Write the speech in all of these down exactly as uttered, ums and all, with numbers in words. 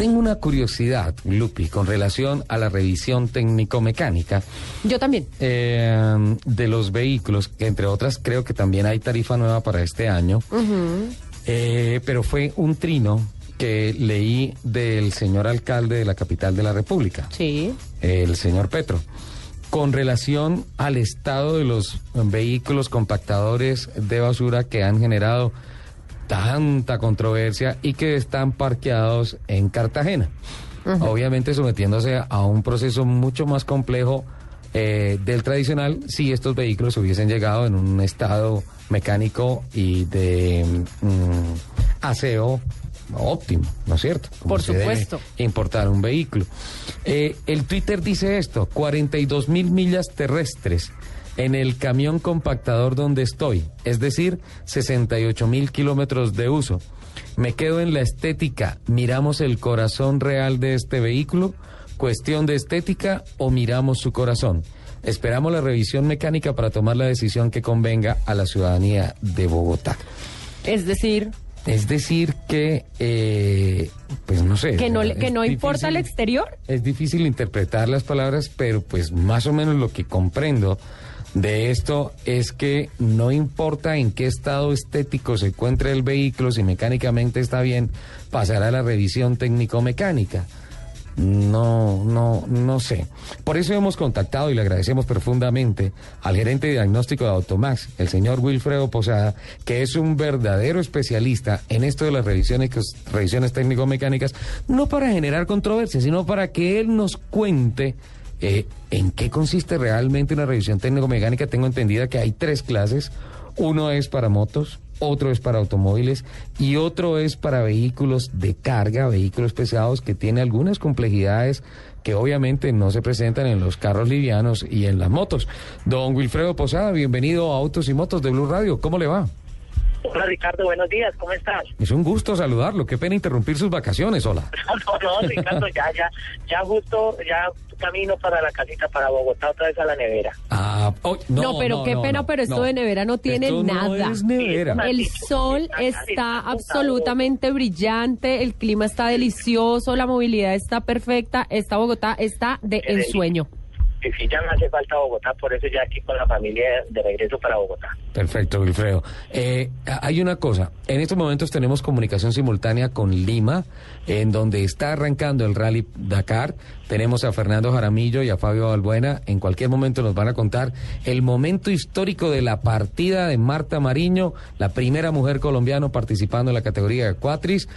Tengo una curiosidad, Lupi, con relación a la revisión técnico-mecánica. Yo también. Eh, de los vehículos, que entre otras creo que también hay tarifa nueva para este año. Uh-huh. Eh, pero fue un trino que leí del señor alcalde de la capital de la República. Sí. El señor Petro. Con relación al estado de los vehículos compactadores de basura que han generado tanta controversia y que están parqueados en Cartagena. Uh-huh. Obviamente sometiéndose a un proceso mucho más complejo eh, del tradicional si estos vehículos hubiesen llegado en un estado mecánico y de mm, aseo óptimo, ¿no es cierto? Como por supuesto. Importar un vehículo. Eh, el Twitter dice esto: cuarenta y dos mil millas terrestres en el camión compactador donde estoy, es decir, sesenta y ocho mil kilómetros de uso. Me quedo en la estética. ¿Miramos el corazón real de este vehículo? ¿Cuestión de estética o miramos su corazón? Esperamos la revisión mecánica para tomar la decisión que convenga a la ciudadanía de Bogotá. Es decir... Es decir que, eh, pues no sé... Que no, que no importa el exterior. Es difícil interpretar las palabras, pero pues más o menos lo que comprendo de esto es que no importa en qué estado estético se encuentre el vehículo, si mecánicamente está bien, pasará a la revisión técnico-mecánica. No, no, no sé. Por eso hemos contactado y le agradecemos profundamente al gerente de diagnóstico de Automax, el señor Wilfredo Posada, que es un verdadero especialista en esto de las revisiones, revisiones técnico-mecánicas, no para generar controversia, sino para que él nos cuente eh, en qué consiste realmente una revisión técnico-mecánica. Tengo entendida que hay tres clases. Uno es para motos, otro es para automóviles y otro es para vehículos de carga, vehículos pesados, que tiene algunas complejidades que obviamente no se presentan en los carros livianos y en las motos. Don Wilfredo Posada, bienvenido a Autos y Motos de Blue Radio. ¿Cómo le va? Hola, Ricardo, buenos días, ¿cómo estás? Es un gusto saludarlo, qué pena interrumpir sus vacaciones, hola. No, no, no, Ricardo, ya, ya, ya justo, ya camino para la casita, para Bogotá, otra vez a la nevera. Ah, oh, no, no, pero no, qué no, pena, no, pero esto no. De nevera no tiene esto nada. No es nevera. El sol está absolutamente brillante, el clima está delicioso, la movilidad está perfecta, esta Bogotá está de ensueño. Y si ya me hace falta Bogotá, por eso ya aquí con la familia de regreso para Bogotá. Perfecto, Wilfredo. Eh, hay una cosa, en estos momentos tenemos comunicación simultánea con Lima, en donde está arrancando el Rally Dakar. Tenemos a Fernando Jaramillo y a Fabio Balbuena. En cualquier momento nos van a contar el momento histórico de la partida de Marta Mariño, la primera mujer colombiana participando en la categoría de cuatris,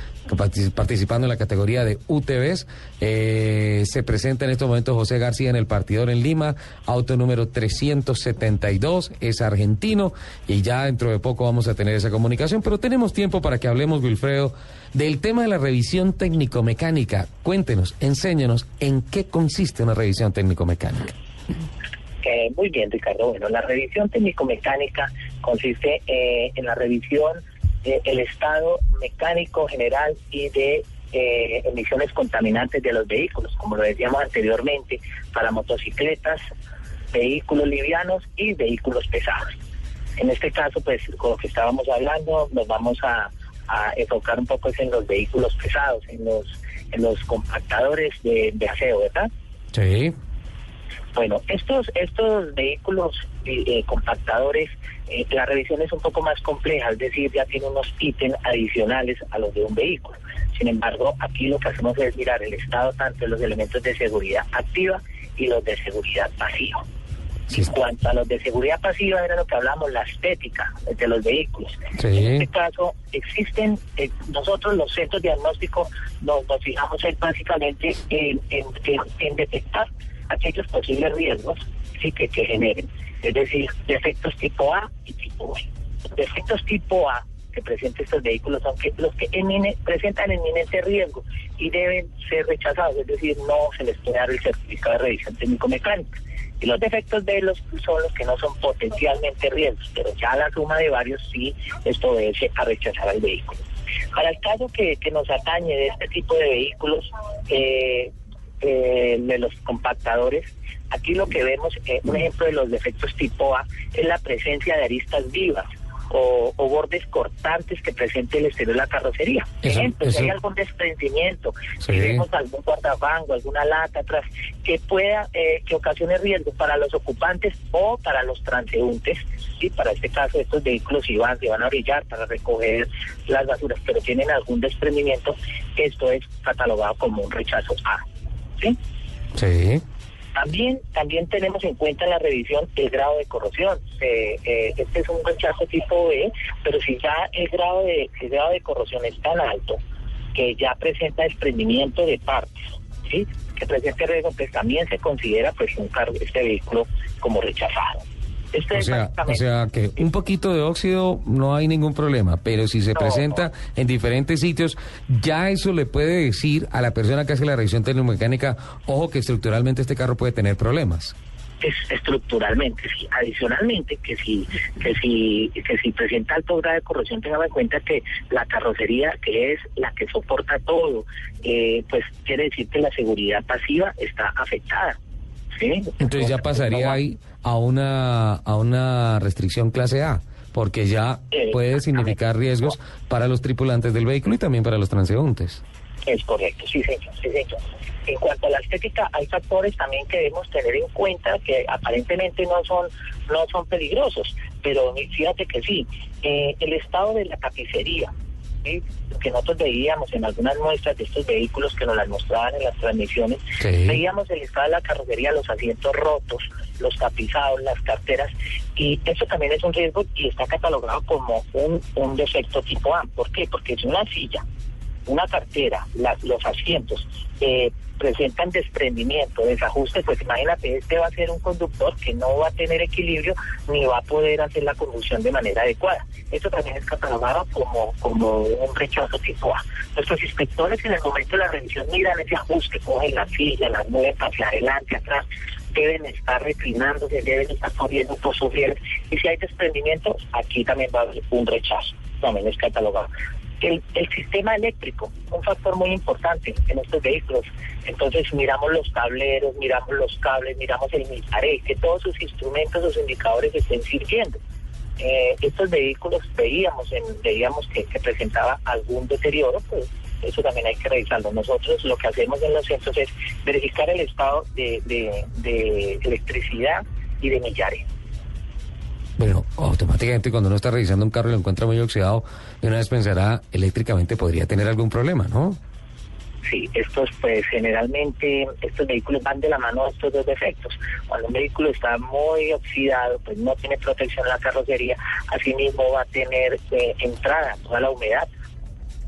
participando en la categoría de U T Vs. Eh, se presenta en estos momentos José García en el partidor en Lima, auto número trescientos setenta y dos, es argentino, y ya dentro de poco vamos a tener esa comunicación, pero tenemos tiempo para que hablemos, Wilfredo, del tema de la revisión técnico-mecánica. Cuéntenos, enséñenos, ¿en qué consiste una revisión técnico-mecánica? Eh, muy bien, Ricardo. Bueno, la revisión técnico-mecánica consiste eh, en la revisión del estado mecánico general y de Eh, emisiones contaminantes de los vehículos, como lo decíamos anteriormente, para motocicletas, vehículos livianos y vehículos pesados. En este caso, pues, con lo que estábamos hablando, nos vamos a, a enfocar un poco en los vehículos pesados, en los en los compactadores de, de aseo, ¿verdad? Sí. Bueno, estos estos vehículos eh, compactadores, eh, la revisión es un poco más compleja, es decir, ya tiene unos ítems adicionales a los de un vehículo. Sin embargo, aquí lo que hacemos es mirar el estado tanto de los elementos de seguridad activa y los de seguridad pasiva. Sí. En cuanto a los de seguridad pasiva, era lo que hablamos, la estética de los vehículos. Sí. En este caso, existen, eh, nosotros los centros diagnósticos nos, nos fijamos básicamente en, en, en, en detectar aquellos posibles riesgos sí, que, que generen, es decir, defectos tipo A y tipo B. Los defectos tipo A que presentan estos vehículos son que los que emine, presentan eminente riesgo y deben ser rechazados, es decir, no se les puede dar el certificado de revisión técnico-mecánica. Y los defectos de los son los que no son potencialmente riesgos, pero ya la suma de varios sí esto obedece a rechazar al vehículo. Para el caso que, que nos atañe de este tipo de vehículos, eh, eh, de los compactadores, aquí lo que vemos, eh, un ejemplo de los defectos tipo A, es la presencia de aristas vivas, o, o bordes cortantes que presente el exterior de la carrocería. Eso, ejemplo, eso. Si hay algún desprendimiento, sí. si vemos algún guardafango, alguna lata atrás, que pueda, eh, que ocasione riesgo para los ocupantes o para los transeúntes, y ¿sí? para este caso estos vehículos si van, se van a orillar para recoger las basuras, pero tienen algún desprendimiento, esto es catalogado como un rechazo A. ¿Sí? Sí. También, también tenemos en cuenta en la revisión el grado de corrosión. Eh, eh, este es un rechazo tipo B, pero si ya el grado de el grado de corrosión es tan alto que ya presenta desprendimiento de partes, ¿sí? que presente riesgo, pues también se considera pues un cargo, este vehículo como rechazado. Este o, es sea, o sea que un poquito de óxido no hay ningún problema, pero si se no, presenta no. en diferentes sitios, ya eso le puede decir a la persona que hace la revisión tecnomecánica, ojo que estructuralmente este carro puede tener problemas. Es, estructuralmente, sí. Adicionalmente, que si que si, que si presenta alto grado de corrosión, tengamos en cuenta que la carrocería, que es la que soporta todo, eh, pues quiere decir que la seguridad pasiva está afectada. ¿Sí? Entonces ya pasaría ahí a una a una restricción clase A, porque ya puede significar riesgos para los tripulantes del vehículo y también para los transeúntes. Es correcto, sí señor, sí señor. En cuanto a la estética, hay factores también que debemos tener en cuenta que aparentemente no son no son peligrosos, pero fíjate que sí, eh, el estado de la tapicería, ¿sí? que nosotros veíamos en algunas muestras de estos vehículos que nos las mostraban en las transmisiones, sí. veíamos el estado de la carrocería, los asientos rotos, los tapizados, las carteras, y eso también es un riesgo y está catalogado como un, un defecto tipo A. ¿Por qué? Porque es una silla, una cartera, la, los asientos eh, presentan desprendimiento, desajuste, pues imagínate, este va a ser un conductor que no va a tener equilibrio ni va a poder hacer la conducción de manera adecuada. Esto también es catalogado como, como un rechazo tipo A. Nuestros inspectores en el momento de la revisión miran ese ajuste, cogen la silla, las mueven hacia adelante, atrás, deben estar reclinándose, deben estar corriendo por sus rieles, y si hay desprendimiento, aquí también va a haber un rechazo, también es catalogado. El, el sistema eléctrico, un factor muy importante en estos vehículos. Entonces miramos los tableros, miramos los cables, miramos el mitaré, que todos sus instrumentos, sus indicadores estén sirviendo. Eh, estos vehículos veíamos, en, veíamos que, que presentaba algún deterioro, pues eso también hay que revisarlo. Nosotros lo que hacemos en los centros es verificar el estado de, de, de electricidad y de mitaré. Bueno, automáticamente cuando uno está revisando un carro y lo encuentra muy oxidado, de una vez pensará, eléctricamente podría tener algún problema, ¿no? Sí, estos pues generalmente, estos vehículos van de la mano a estos dos defectos. Cuando un vehículo está muy oxidado, pues no tiene protección la carrocería, asimismo va a tener eh, entrada toda la humedad.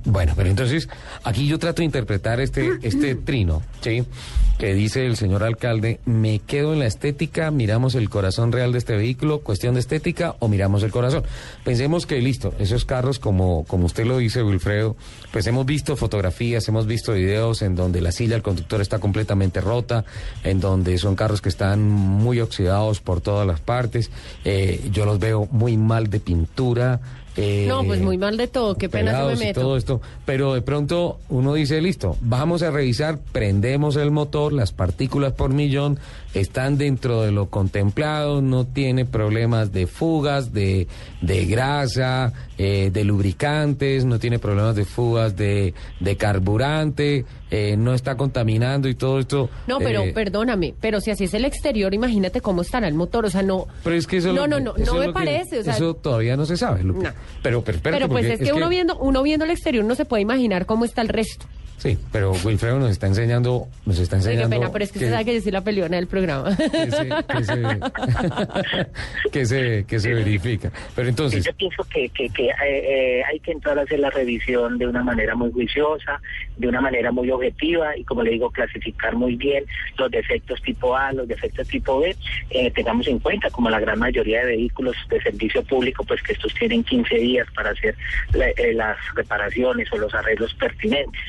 Bueno, pero entonces, aquí yo trato de interpretar este, este trino, ¿sí? Que dice el señor alcalde, me quedo en la estética, miramos el corazón real de este vehículo, cuestión de estética, o miramos el corazón. Pensemos que, listo, esos carros, como, como usted lo dice, Wilfredo, pues hemos visto fotografías, hemos visto videos en donde la silla del conductor está completamente rota, en donde son carros que están muy oxidados por todas las partes, eh, yo los veo muy mal de pintura, Eh, no, pues muy mal de todo, qué pena se me meto. Todo esto, pero de pronto uno dice, listo, vamos a revisar, prendemos el motor, las partículas por millón están dentro de lo contemplado, no tiene problemas de fugas, de, de grasa, eh, de lubricantes, no tiene problemas de fugas de, de carburante, eh, no está contaminando y todo esto. No, pero eh, perdóname, pero si así es el exterior, imagínate cómo estará el motor, o sea, no. Pero es que eso no, lo, no, no, eso no me parece. O sea, eso todavía no se sabe, Lupe. No. Pero, pero, pero pues es que, es que uno viendo uno viendo el exterior no se puede imaginar cómo está el resto. Sí, pero Wilfredo nos está enseñando, nos está enseñando. Qué pena, pero es que, que usted sabe que yo soy la peleona del programa. Que se, que se, que se, que se verifica. Pero entonces. Yo pienso que, que, que eh, hay que entrar a hacer la revisión de una manera muy juiciosa, de una manera muy objetiva y, como le digo, clasificar muy bien los defectos tipo A, los defectos tipo B. Eh, tengamos en cuenta, como la gran mayoría de vehículos de servicio público, pues que estos tienen quince días para hacer la, eh, las reparaciones o los arreglos pertinentes.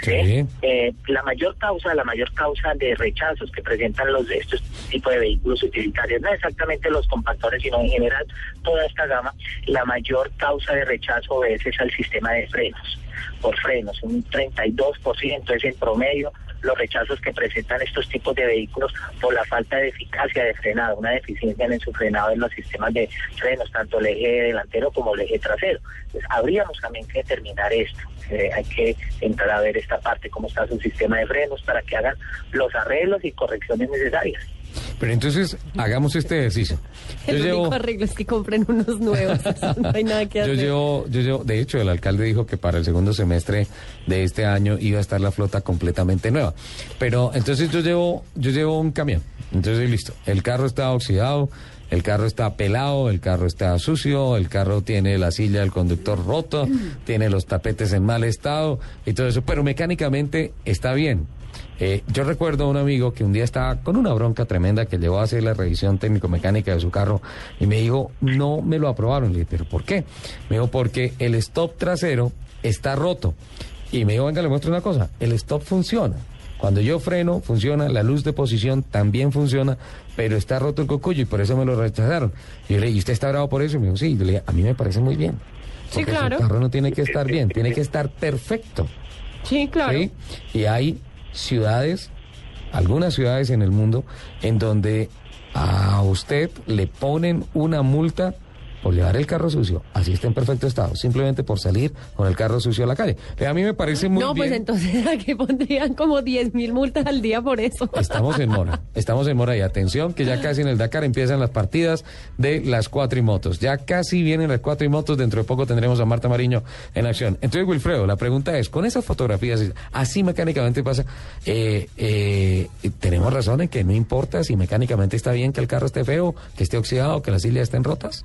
Sí. ¿Eh? Eh, la mayor causa, la mayor causa de rechazos que presentan los de estos tipos de vehículos utilitarios, no exactamente los compactores, sino en general toda esta gama, la mayor causa de rechazo es, es al sistema de frenos, por frenos, un treinta y dos por ciento es el promedio, los rechazos que presentan estos tipos de vehículos por la falta de eficacia de frenado, una deficiencia en su frenado en los sistemas de frenos, tanto el eje delantero como el eje trasero. Pues habríamos también que determinar esto. Eh, hay que entrar a ver esta parte, cómo está su sistema de frenos, para que hagan los arreglos y correcciones necesarias. Pero entonces, hagamos este ejercicio. El yo único llevo... arreglo es que compren unos nuevos. No hay nada que hacer. Yo llevo, yo llevo... De hecho, el alcalde dijo que para el segundo semestre de este año iba a estar la flota completamente nueva. Pero entonces yo llevo, yo llevo un camión. Entonces, listo. El carro está oxidado, el carro está pelado, el carro está sucio, el carro tiene la silla del conductor roto, tiene los tapetes en mal estado y todo eso. Pero mecánicamente está bien. Eh, yo recuerdo a un amigo que un día estaba con una bronca tremenda que llevó a hacer la revisión técnico-mecánica de su carro y me dijo, no me lo aprobaron. Le dije, ¿pero por qué? Me dijo, porque el stop trasero está roto. Y me dijo, venga, le muestro una cosa, el stop funciona. Cuando yo freno, funciona, la luz de posición también funciona, pero está roto el cocuyo y por eso me lo rechazaron. Y yo le dije, ¿y usted está bravo por eso? Y me dijo, sí. Y yo le dije, a mí me parece muy bien. Porque sí, claro. El carro no tiene que estar bien, tiene que estar perfecto. Sí, claro. ¿Sí? Y ahí... ciudades, algunas ciudades en el mundo, en donde a usted le ponen una multa por llevar el carro sucio, así está en perfecto estado, simplemente por salir con el carro sucio a la calle. A mí me parece muy bien. No, pues bien. Entonces aquí pondrían como diez mil multas al día por eso. Estamos en mora, estamos en mora y atención que ya casi en el Dakar empiezan las partidas de las cuatrimotos. Ya casi vienen las cuatrimotos, dentro de poco tendremos a Marta Mariño en acción. Entonces, Wilfredo, la pregunta es, con esas fotografías, así mecánicamente pasa, eh, eh, ¿tenemos razón en que no importa si mecánicamente está bien que el carro esté feo, que esté oxidado, que las sillas estén rotas?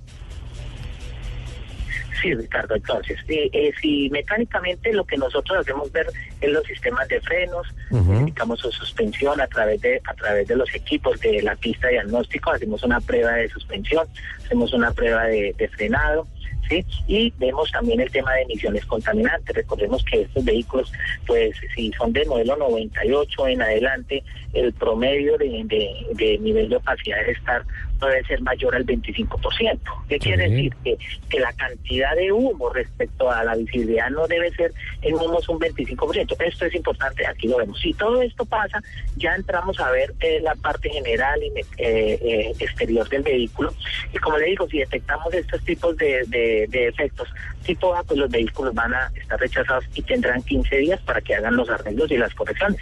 Sí, Ricardo, entonces, eh, eh, si mecánicamente lo que nosotros hacemos ver es los sistemas de frenos, uh-huh. Indicamos su suspensión a través de a través de los equipos de la pista de diagnóstico, hacemos una prueba de suspensión, hacemos una prueba de, de frenado, ¿sí? Y vemos también el tema de emisiones contaminantes. Recordemos que estos vehículos, pues si son del modelo noventa y ocho en adelante, el promedio de, de, de nivel de opacidad debe estar... debe ser mayor al veinticinco por ciento. ¿Qué sí. quiere decir? Que, que la cantidad de humo respecto a la visibilidad no debe ser en humos un veinticinco por ciento. Esto es importante, aquí lo vemos. Si todo esto pasa, ya entramos a ver eh, la parte general y eh, eh, exterior del vehículo. Y como le digo, si detectamos estos tipos de, de, de efectos tipo A, pues los vehículos van a estar rechazados y tendrán quince días para que hagan los arreglos y las correcciones.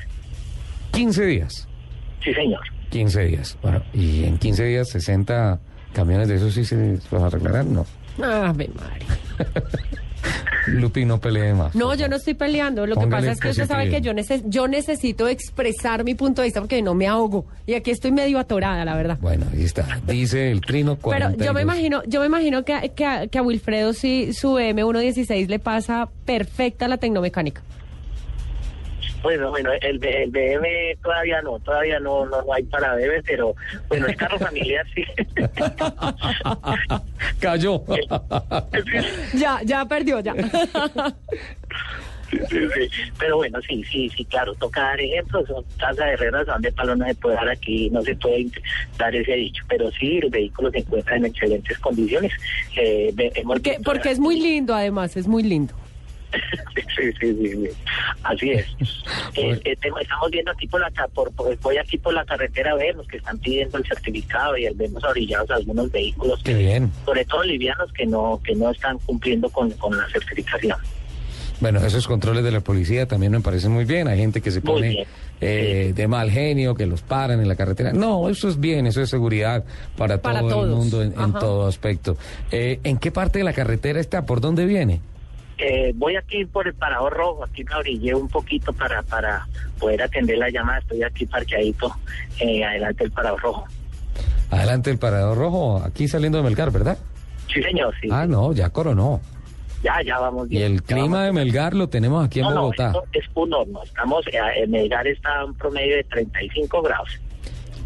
¿quince días? Sí, señor. quince días. Bueno, y en quince días, sesenta camiones de esos sí se los arreglarán, ¿no? Ave María. Lupi, no pelee más. No, yo no estoy peleando. Lo Póngale que pasa es que usted sabe que yo, neces- yo necesito expresar mi punto de vista porque no me ahogo. Y aquí estoy medio atorada, la verdad. Bueno, ahí está. Dice el trino cuarenta y dos. Pero yo me imagino, yo me imagino que, que, a, que a Wilfredo sí, su eme ciento dieciséis le pasa perfecta la tecnomecánica. Bueno, bueno, el, el B M todavía no, todavía no, no, no hay para bebés, pero bueno, el carro familiar sí. Cayó. ya, ya perdió, ya. Sí, sí, sí. Pero bueno, sí, sí, sí, claro, toca dar ejemplos, son casa de herreras donde palo no se puede dar aquí, no se puede dar ese dicho, pero sí, el vehículo se encuentra en excelentes condiciones. Eh, porque porque es muy lindo, además, es muy lindo. Sí, sí, sí, sí, así es. eh, eh, estamos viendo aquí por la por, por, voy aquí por la carretera, vemos que están pidiendo el certificado y vemos orillados algunos vehículos que, bien. Sobre todo livianos, que no que no están cumpliendo con, con la certificación. Bueno, esos controles de la policía también me parecen muy bien. Hay gente que se pone eh, sí. de mal genio, que los paran en la carretera. No, eso es bien, eso es seguridad para, para todo todos. El mundo en, en todo aspecto. Eh, ¿en qué parte de la carretera está? ¿Por dónde viene? Eh, voy aquí por el Parador Rojo, aquí me orillé un poquito para para poder atender la llamada, estoy aquí parqueadito, eh, adelante el Parador Rojo. Adelante el Parador Rojo, aquí saliendo de Melgar, ¿verdad? Sí, señor, sí. Ah, no, ya coronó. Ya, ya vamos bien. Y el clima de Melgar lo tenemos aquí en no, Bogotá. No, es un horno, estamos, en Melgar está un promedio de treinta y cinco grados.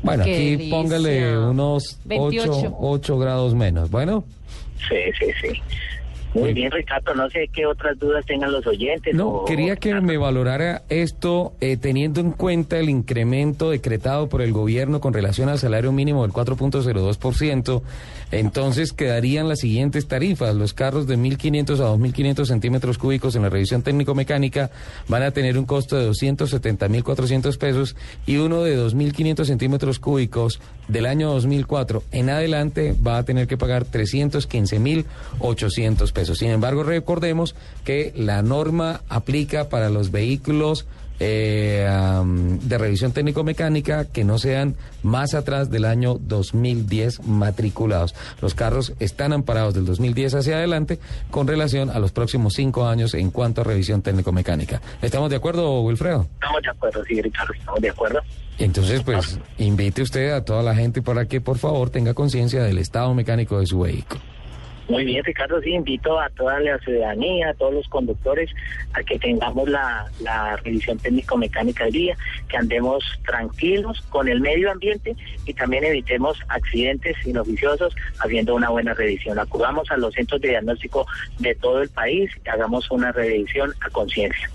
Bueno, qué aquí delicia. Póngale unos veintiocho. ocho grados menos, ¿bueno? Sí, sí, sí. Muy bien, Ricardo, no sé qué otras dudas tengan los oyentes. No, o... quería que me valorara esto eh, teniendo en cuenta el incremento decretado por el gobierno con relación al salario mínimo del cuatro punto cero dos por ciento. Entonces quedarían las siguientes tarifas. Los carros de mil quinientos a dos mil quinientos centímetros cúbicos en la revisión técnico-mecánica van a tener un costo de doscientos setenta mil cuatrocientos pesos y uno de dos mil quinientos centímetros cúbicos del año dos mil cuatro en adelante va a tener que pagar trescientos quince mil ochocientos pesos. Sin embargo, recordemos que la norma aplica para los vehículos eh, um, de revisión técnico-mecánica que no sean más atrás del año dos mil diez matriculados. Los carros están amparados del dos mil diez hacia adelante con relación a los próximos cinco años en cuanto a revisión técnico-mecánica. ¿Estamos de acuerdo, Wilfredo? Estamos de acuerdo, sí, Ricardo, estamos de acuerdo. Entonces, pues, invite usted a toda la gente para que, por favor, tenga conciencia del estado mecánico de su vehículo. Muy bien, Ricardo, sí, invito a toda la ciudadanía, a todos los conductores, a que tengamos la, la revisión técnico-mecánica del día, que andemos tranquilos con el medio ambiente y también evitemos accidentes inoficiosos haciendo una buena revisión. Acudamos a los centros de diagnóstico de todo el país y hagamos una revisión a conciencia.